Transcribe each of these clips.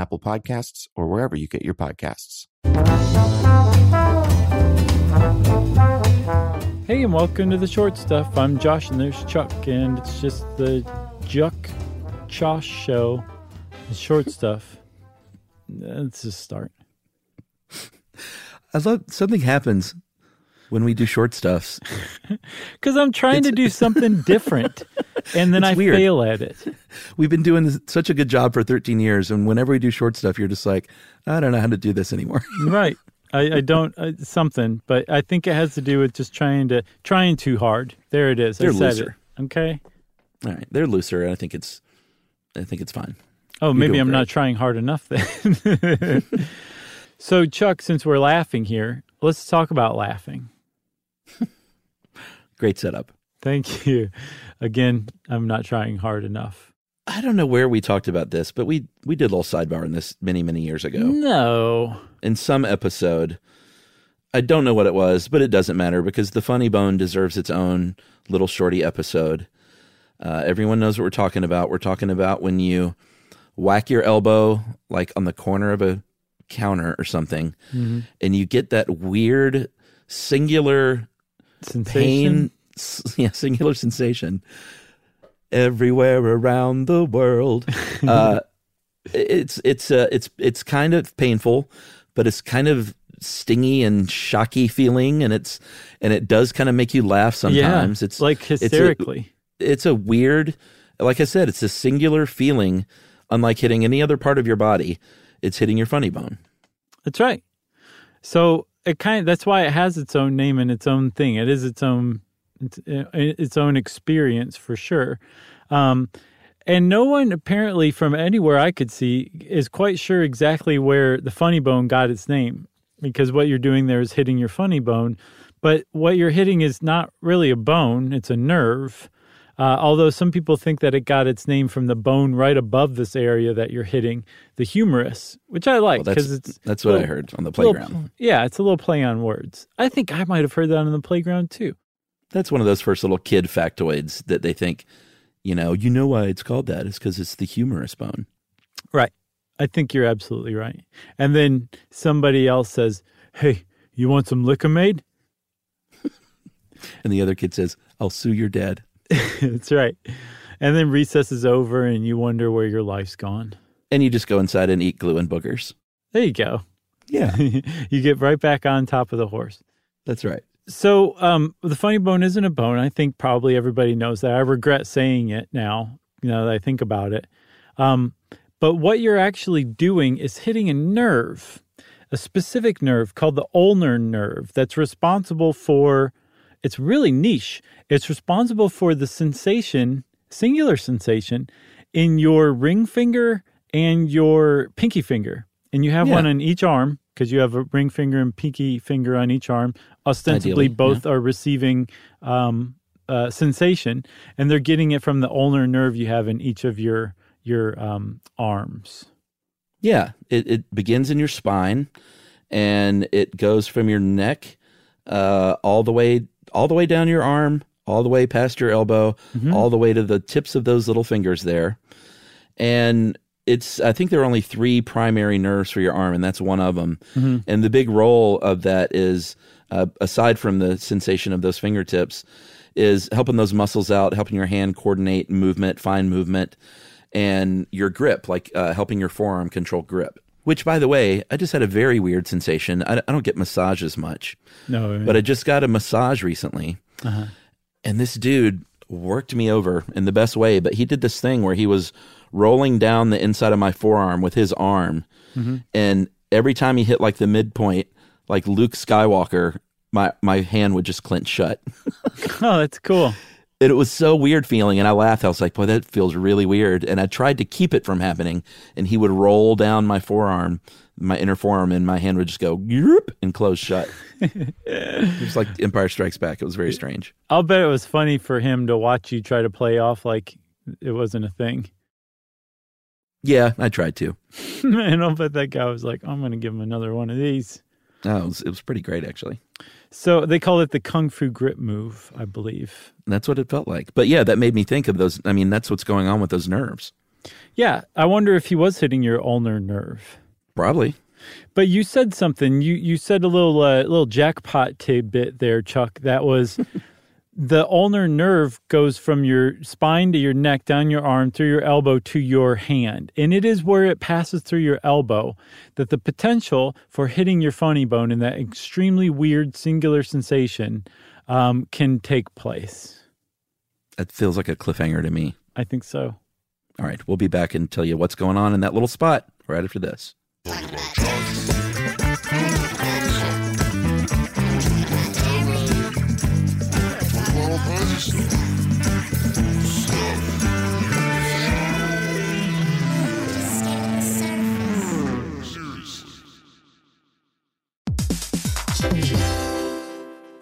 Apple Podcasts, or wherever you get your podcasts. Hey, and welcome to The Short Stuff. I'm Josh, and there's Chuck, and it's just the Chuck-Chosh show. The Short Stuff. Let's just start. I love something happens when we do short stuffs. Because I'm trying to do something different, and then I weird. Fail at it. We've been doing such a good job for 13 years, and whenever we do short stuff, you're just like, I don't know how to do this anymore. Right. I don't, something, but I think it has to do with just trying too hard. There it is. They're looser. It. Okay. All right. They're looser, and I think it's fine. Oh, maybe I'm not trying hard enough then. So, Chuck, since we're laughing here, let's talk about laughing. Great setup. Thank you. Again, I'm not trying hard enough. I don't know where we talked about this, but we did a little sidebar on this many, many years ago. No. In some episode. I don't know what it was, but it doesn't matter because the funny bone deserves its own little shorty episode. Everyone knows what we're talking about. We're talking about when you whack your elbow like on the corner of a counter or something, mm-hmm. and you get that weird singular sensation. Singular sensation everywhere around the world. It's kind of painful, but it's kind of stingy and shocky feeling, and it does kind of make you laugh sometimes. Yeah, it's like hysterically. It's a weird, like I said, it's a singular feeling, unlike hitting any other part of your body. It's hitting your funny bone. That's right. So that's why it has its own name and its own thing. It is its own experience for sure. And no one apparently from anywhere I could see is quite sure exactly where the funny bone got its name, because what you're doing there is hitting your funny bone. But what you're hitting is not really a bone. It's a nerve. Although some people think that it got its name from the bone right above this area that you're hitting, the humerus, which I like because that's what I heard on the playground. It's a little play on words. I think I might have heard that on the playground too. That's one of those first little kid factoids that they think, you know why it's called that is because it's the humerus bone. Right. I think you're absolutely right. And then somebody else says, "Hey, you want some Lickamade?" And the other kid says, "I'll sue your dad." That's right. And then recess is over and you wonder where your life's gone. And you just go inside and eat glue and boogers. There you go. Yeah. You get right back on top of the horse. That's right. So the funny bone isn't a bone. I think probably everybody knows that. I regret saying it now, that I think about it. But what you're actually doing is hitting a nerve, a specific nerve called the ulnar nerve that's responsible for... It's really niche. It's responsible for the sensation, singular sensation, in your ring finger and your pinky finger. And you have one on each arm because you have a ring finger and pinky finger on each arm. Ostensibly, both are receiving sensation, and they're getting it from the ulnar nerve you have in each of your arms. Yeah, it begins in your spine, and it goes from your neck all the way down your arm, all the way past your elbow, mm-hmm. all the way to the tips of those little fingers there. And I think there are only three primary nerves for your arm, and that's one of them. Mm-hmm. And the big role of that is, aside from the sensation of those fingertips, is helping those muscles out, helping your hand coordinate movement, fine movement, and your grip, like helping your forearm control grip. Which, by the way, I just had a very weird sensation. I don't get massages much. No. I mean, but I just got a massage recently. Uh-huh. And this dude worked me over in the best way. But he did this thing where he was rolling down the inside of my forearm with his arm. Mm-hmm. And every time he hit like the midpoint, like Luke Skywalker, my hand would just clench shut. Oh, that's cool. It was so weird feeling, and I laughed. I was like, boy, that feels really weird. And I tried to keep it from happening, and he would roll down my forearm, my inner forearm, and my hand would just go, "Yerp," and close shut. It was like Empire Strikes Back. It was very strange. I'll bet it was funny for him to watch you try to play off like it wasn't a thing. Yeah, I tried to. And I'll bet that guy was like, I'm going to give him another one of these. Oh, it was pretty great, actually. So they call it the Kung Fu grip move, I believe. That's what it felt like. But yeah, that made me think of those. I mean, that's what's going on with those nerves. Yeah. I wonder if he was hitting your ulnar nerve. Probably. But you said something. You said a little jackpot tidbit there, Chuck. That was the ulnar nerve goes from your spine to your neck, down your arm, through your elbow to your hand. And it is where it passes through your elbow that the potential for hitting your funny bone in that extremely weird singular sensation can take place. That feels like a cliffhanger to me. I think so. All right, we'll be back and tell you what's going on in that little spot right after this.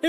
Hey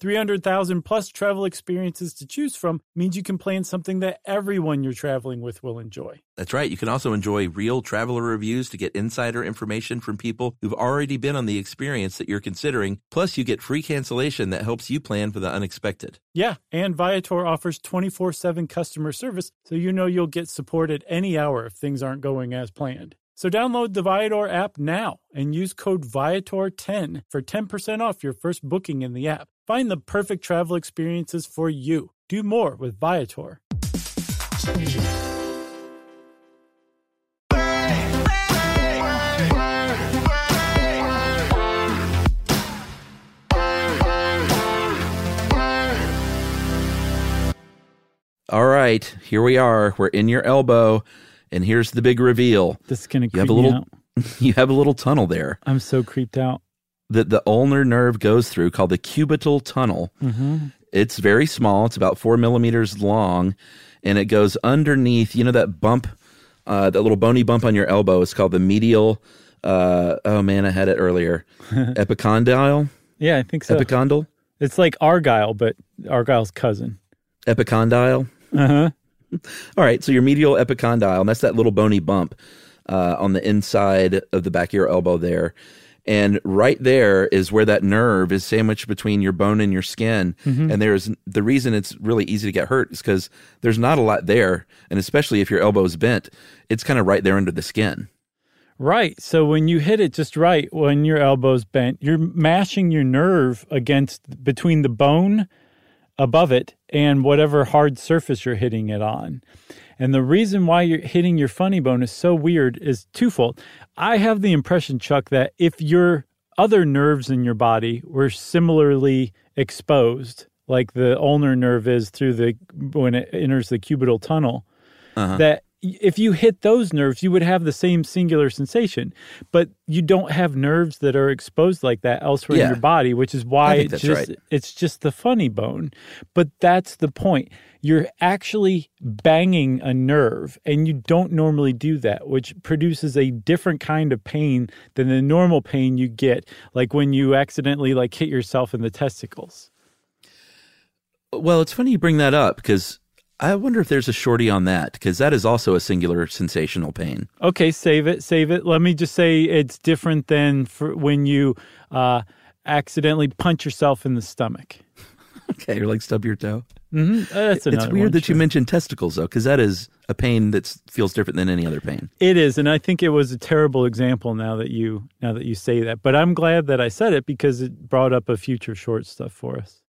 300,000 plus travel experiences to choose from means you can plan something that everyone you're traveling with will enjoy. That's right. You can also enjoy real traveler reviews to get insider information from people who've already been on the experience that you're considering. Plus, you get free cancellation that helps you plan for the unexpected. Yeah, and Viator offers 24/7 customer service, so you know you'll get support at any hour if things aren't going as planned. So download the Viator app now and use code Viator10 for 10% off your first booking in the app. Find the perfect travel experiences for you. Do more with Viator. All right, here we are. We're in your elbow, and here's the big reveal. This is going to creep me out. You have a little tunnel there. I'm so creeped out. That the ulnar nerve goes through, called the cubital tunnel. Mm-hmm. It's very small. It's about 4 millimeters long, and it goes underneath. You know that bump, that little bony bump on your elbow is called the medial. Oh man, I had it earlier. Epicondyle. Yeah, I think so. Epicondyle. It's like Argyle, but Argyle's cousin. Epicondyle. Uh huh. All right, so your medial epicondyle. And that's that little bony bump on the inside of the back of your elbow there. And right there is where that nerve is sandwiched between your bone and your skin. Mm-hmm. And there's the reason it's really easy to get hurt is because there's not a lot there. And especially if your elbow is bent, it's kind of right there under the skin. Right. So when you hit it just right, when your elbow's bent, you're mashing your nerve between the bone above it and whatever hard surface you're hitting it on. And the reason why you're hitting your funny bone is so weird is twofold. I have the impression, Chuck, that if your other nerves in your body were similarly exposed, like the ulnar nerve is through the when it enters the cubital tunnel, that if you hit those nerves, you would have the same singular sensation. But you don't have nerves that are exposed like that elsewhere in your body, which is why it's just, it's just the funny bone. But that's the point. You're actually banging a nerve, and you don't normally do that, which produces a different kind of pain than the normal pain you get, like when you accidentally like hit yourself in the testicles. Well, it's funny you bring that up because I wonder if there's a shorty on that, because that is also a singular sensational pain. Okay, save it, save it. Let me just say it's different than for when you accidentally punch yourself in the stomach. Okay, or like stub your toe. That's another. It's weird that you mentioned testicles, though, because that is a pain that feels different than any other pain. It is, and I think it was a terrible example now that you say that. But I'm glad that I said it because it brought up a future short stuff for us.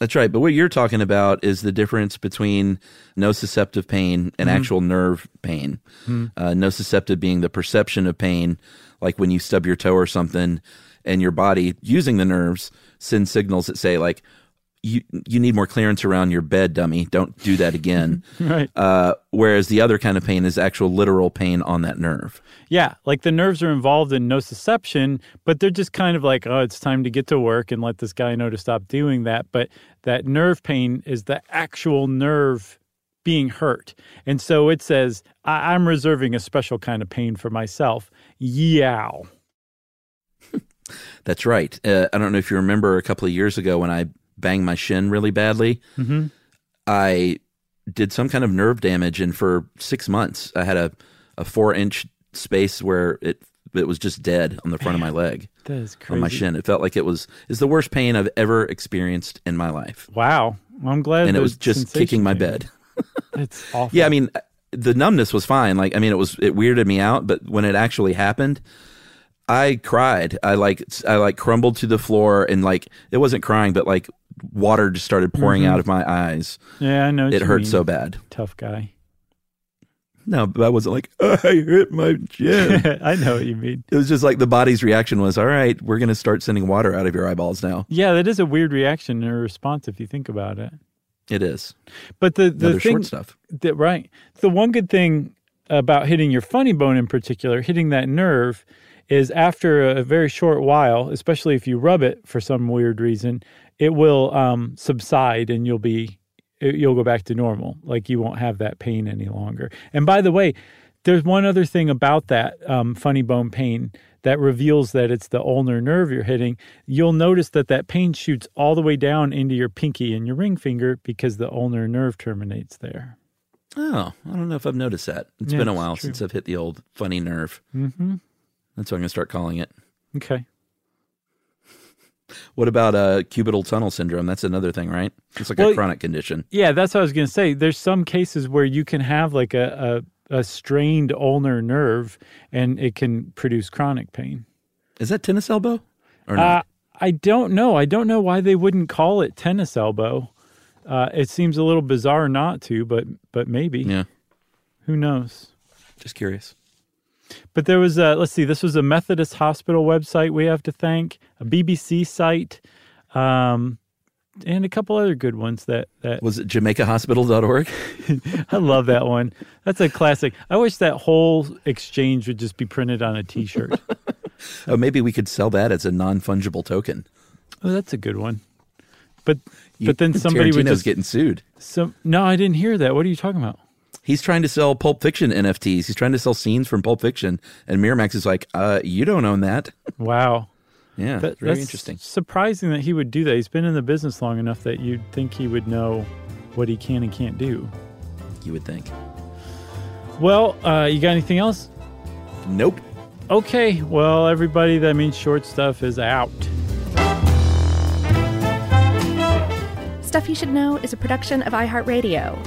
That's right. But what you're talking about is the difference between nociceptive pain and actual nerve pain. Nociceptive being the perception of pain, like when you stub your toe or something, and your body, using the nerves, sends signals that say, like, you need more clearance around your bed, dummy. Don't do that again. Right. Whereas the other kind of pain is actual literal pain on that nerve. Yeah, like the nerves are involved in nociception, but they're just kind of like, oh, it's time to get to work and let this guy know to stop doing that. But that nerve pain is the actual nerve being hurt. And so it says, I'm reserving a special kind of pain for myself. Yow. That's right. I don't know if you remember a couple of years ago when I banged my shin really badly. I did some kind of nerve damage, and for 6 months I had a 4-inch space where it was just dead on the front of my leg. That is crazy. On my shin. It felt like it's the worst pain I've ever experienced in my life. Wow. Well, I'm glad. And it was just kicking my bed. It's awful. Yeah, I mean, the numbness was fine. Like, I mean, it weirded me out, but when it actually happened, I cried. I crumbled to the floor, and like it wasn't crying, but like water just started pouring out of my eyes. Yeah, I know. It hurt so bad. Tough guy. No, but I wasn't like, oh, I hurt my chin. I know what you mean. It was just like the body's reaction was, all right, we're going to start sending water out of your eyeballs now. Yeah, that is a weird reaction or response if you think about it. It is. But the thing, short stuff. The one good thing about hitting your funny bone in particular, hitting that nerve, is after a very short while, especially if you rub it for some weird reason, it will subside and you'll go back to normal. Like you won't have that pain any longer. And by the way, there's one other thing about that funny bone pain that reveals that it's the ulnar nerve you're hitting. You'll notice that pain shoots all the way down into your pinky and your ring finger because the ulnar nerve terminates there. Oh, I don't know if I've noticed that. It's been a while since I've hit the old funny nerve. That's what I'm going to start calling it. Okay. What about cubital tunnel syndrome? That's another thing, right? It's like a chronic condition. Yeah, that's what I was going to say. There's some cases where you can have like a strained ulnar nerve, and it can produce chronic pain. Is that tennis elbow or not? I don't know. I don't know why they wouldn't call it tennis elbow. It seems a little bizarre not to, but maybe. Yeah. Who knows? Just curious. But there was this was a Methodist Hospital website we have to thank, a BBC site, and a couple other good ones that was it jamaicahospital.org? I love that one. That's a classic. I wish that whole exchange would just be printed on a T-shirt. Oh, maybe we could sell that as a non-fungible token. Oh, that's a good one. But then somebody would just— Tarantino's getting sued. No, I didn't hear that. What are you talking about? He's trying to sell Pulp Fiction NFTs. He's trying to sell scenes from Pulp Fiction. And Miramax is like, you don't own that. Wow. Yeah, that's interesting. Surprising that he would do that. He's been in the business long enough that you'd think he would know what he can and can't do. You would think. Well, you got anything else? Nope. Okay. Well, everybody, that means Short Stuff is out. Stuff You Should Know is a production of iHeartRadio.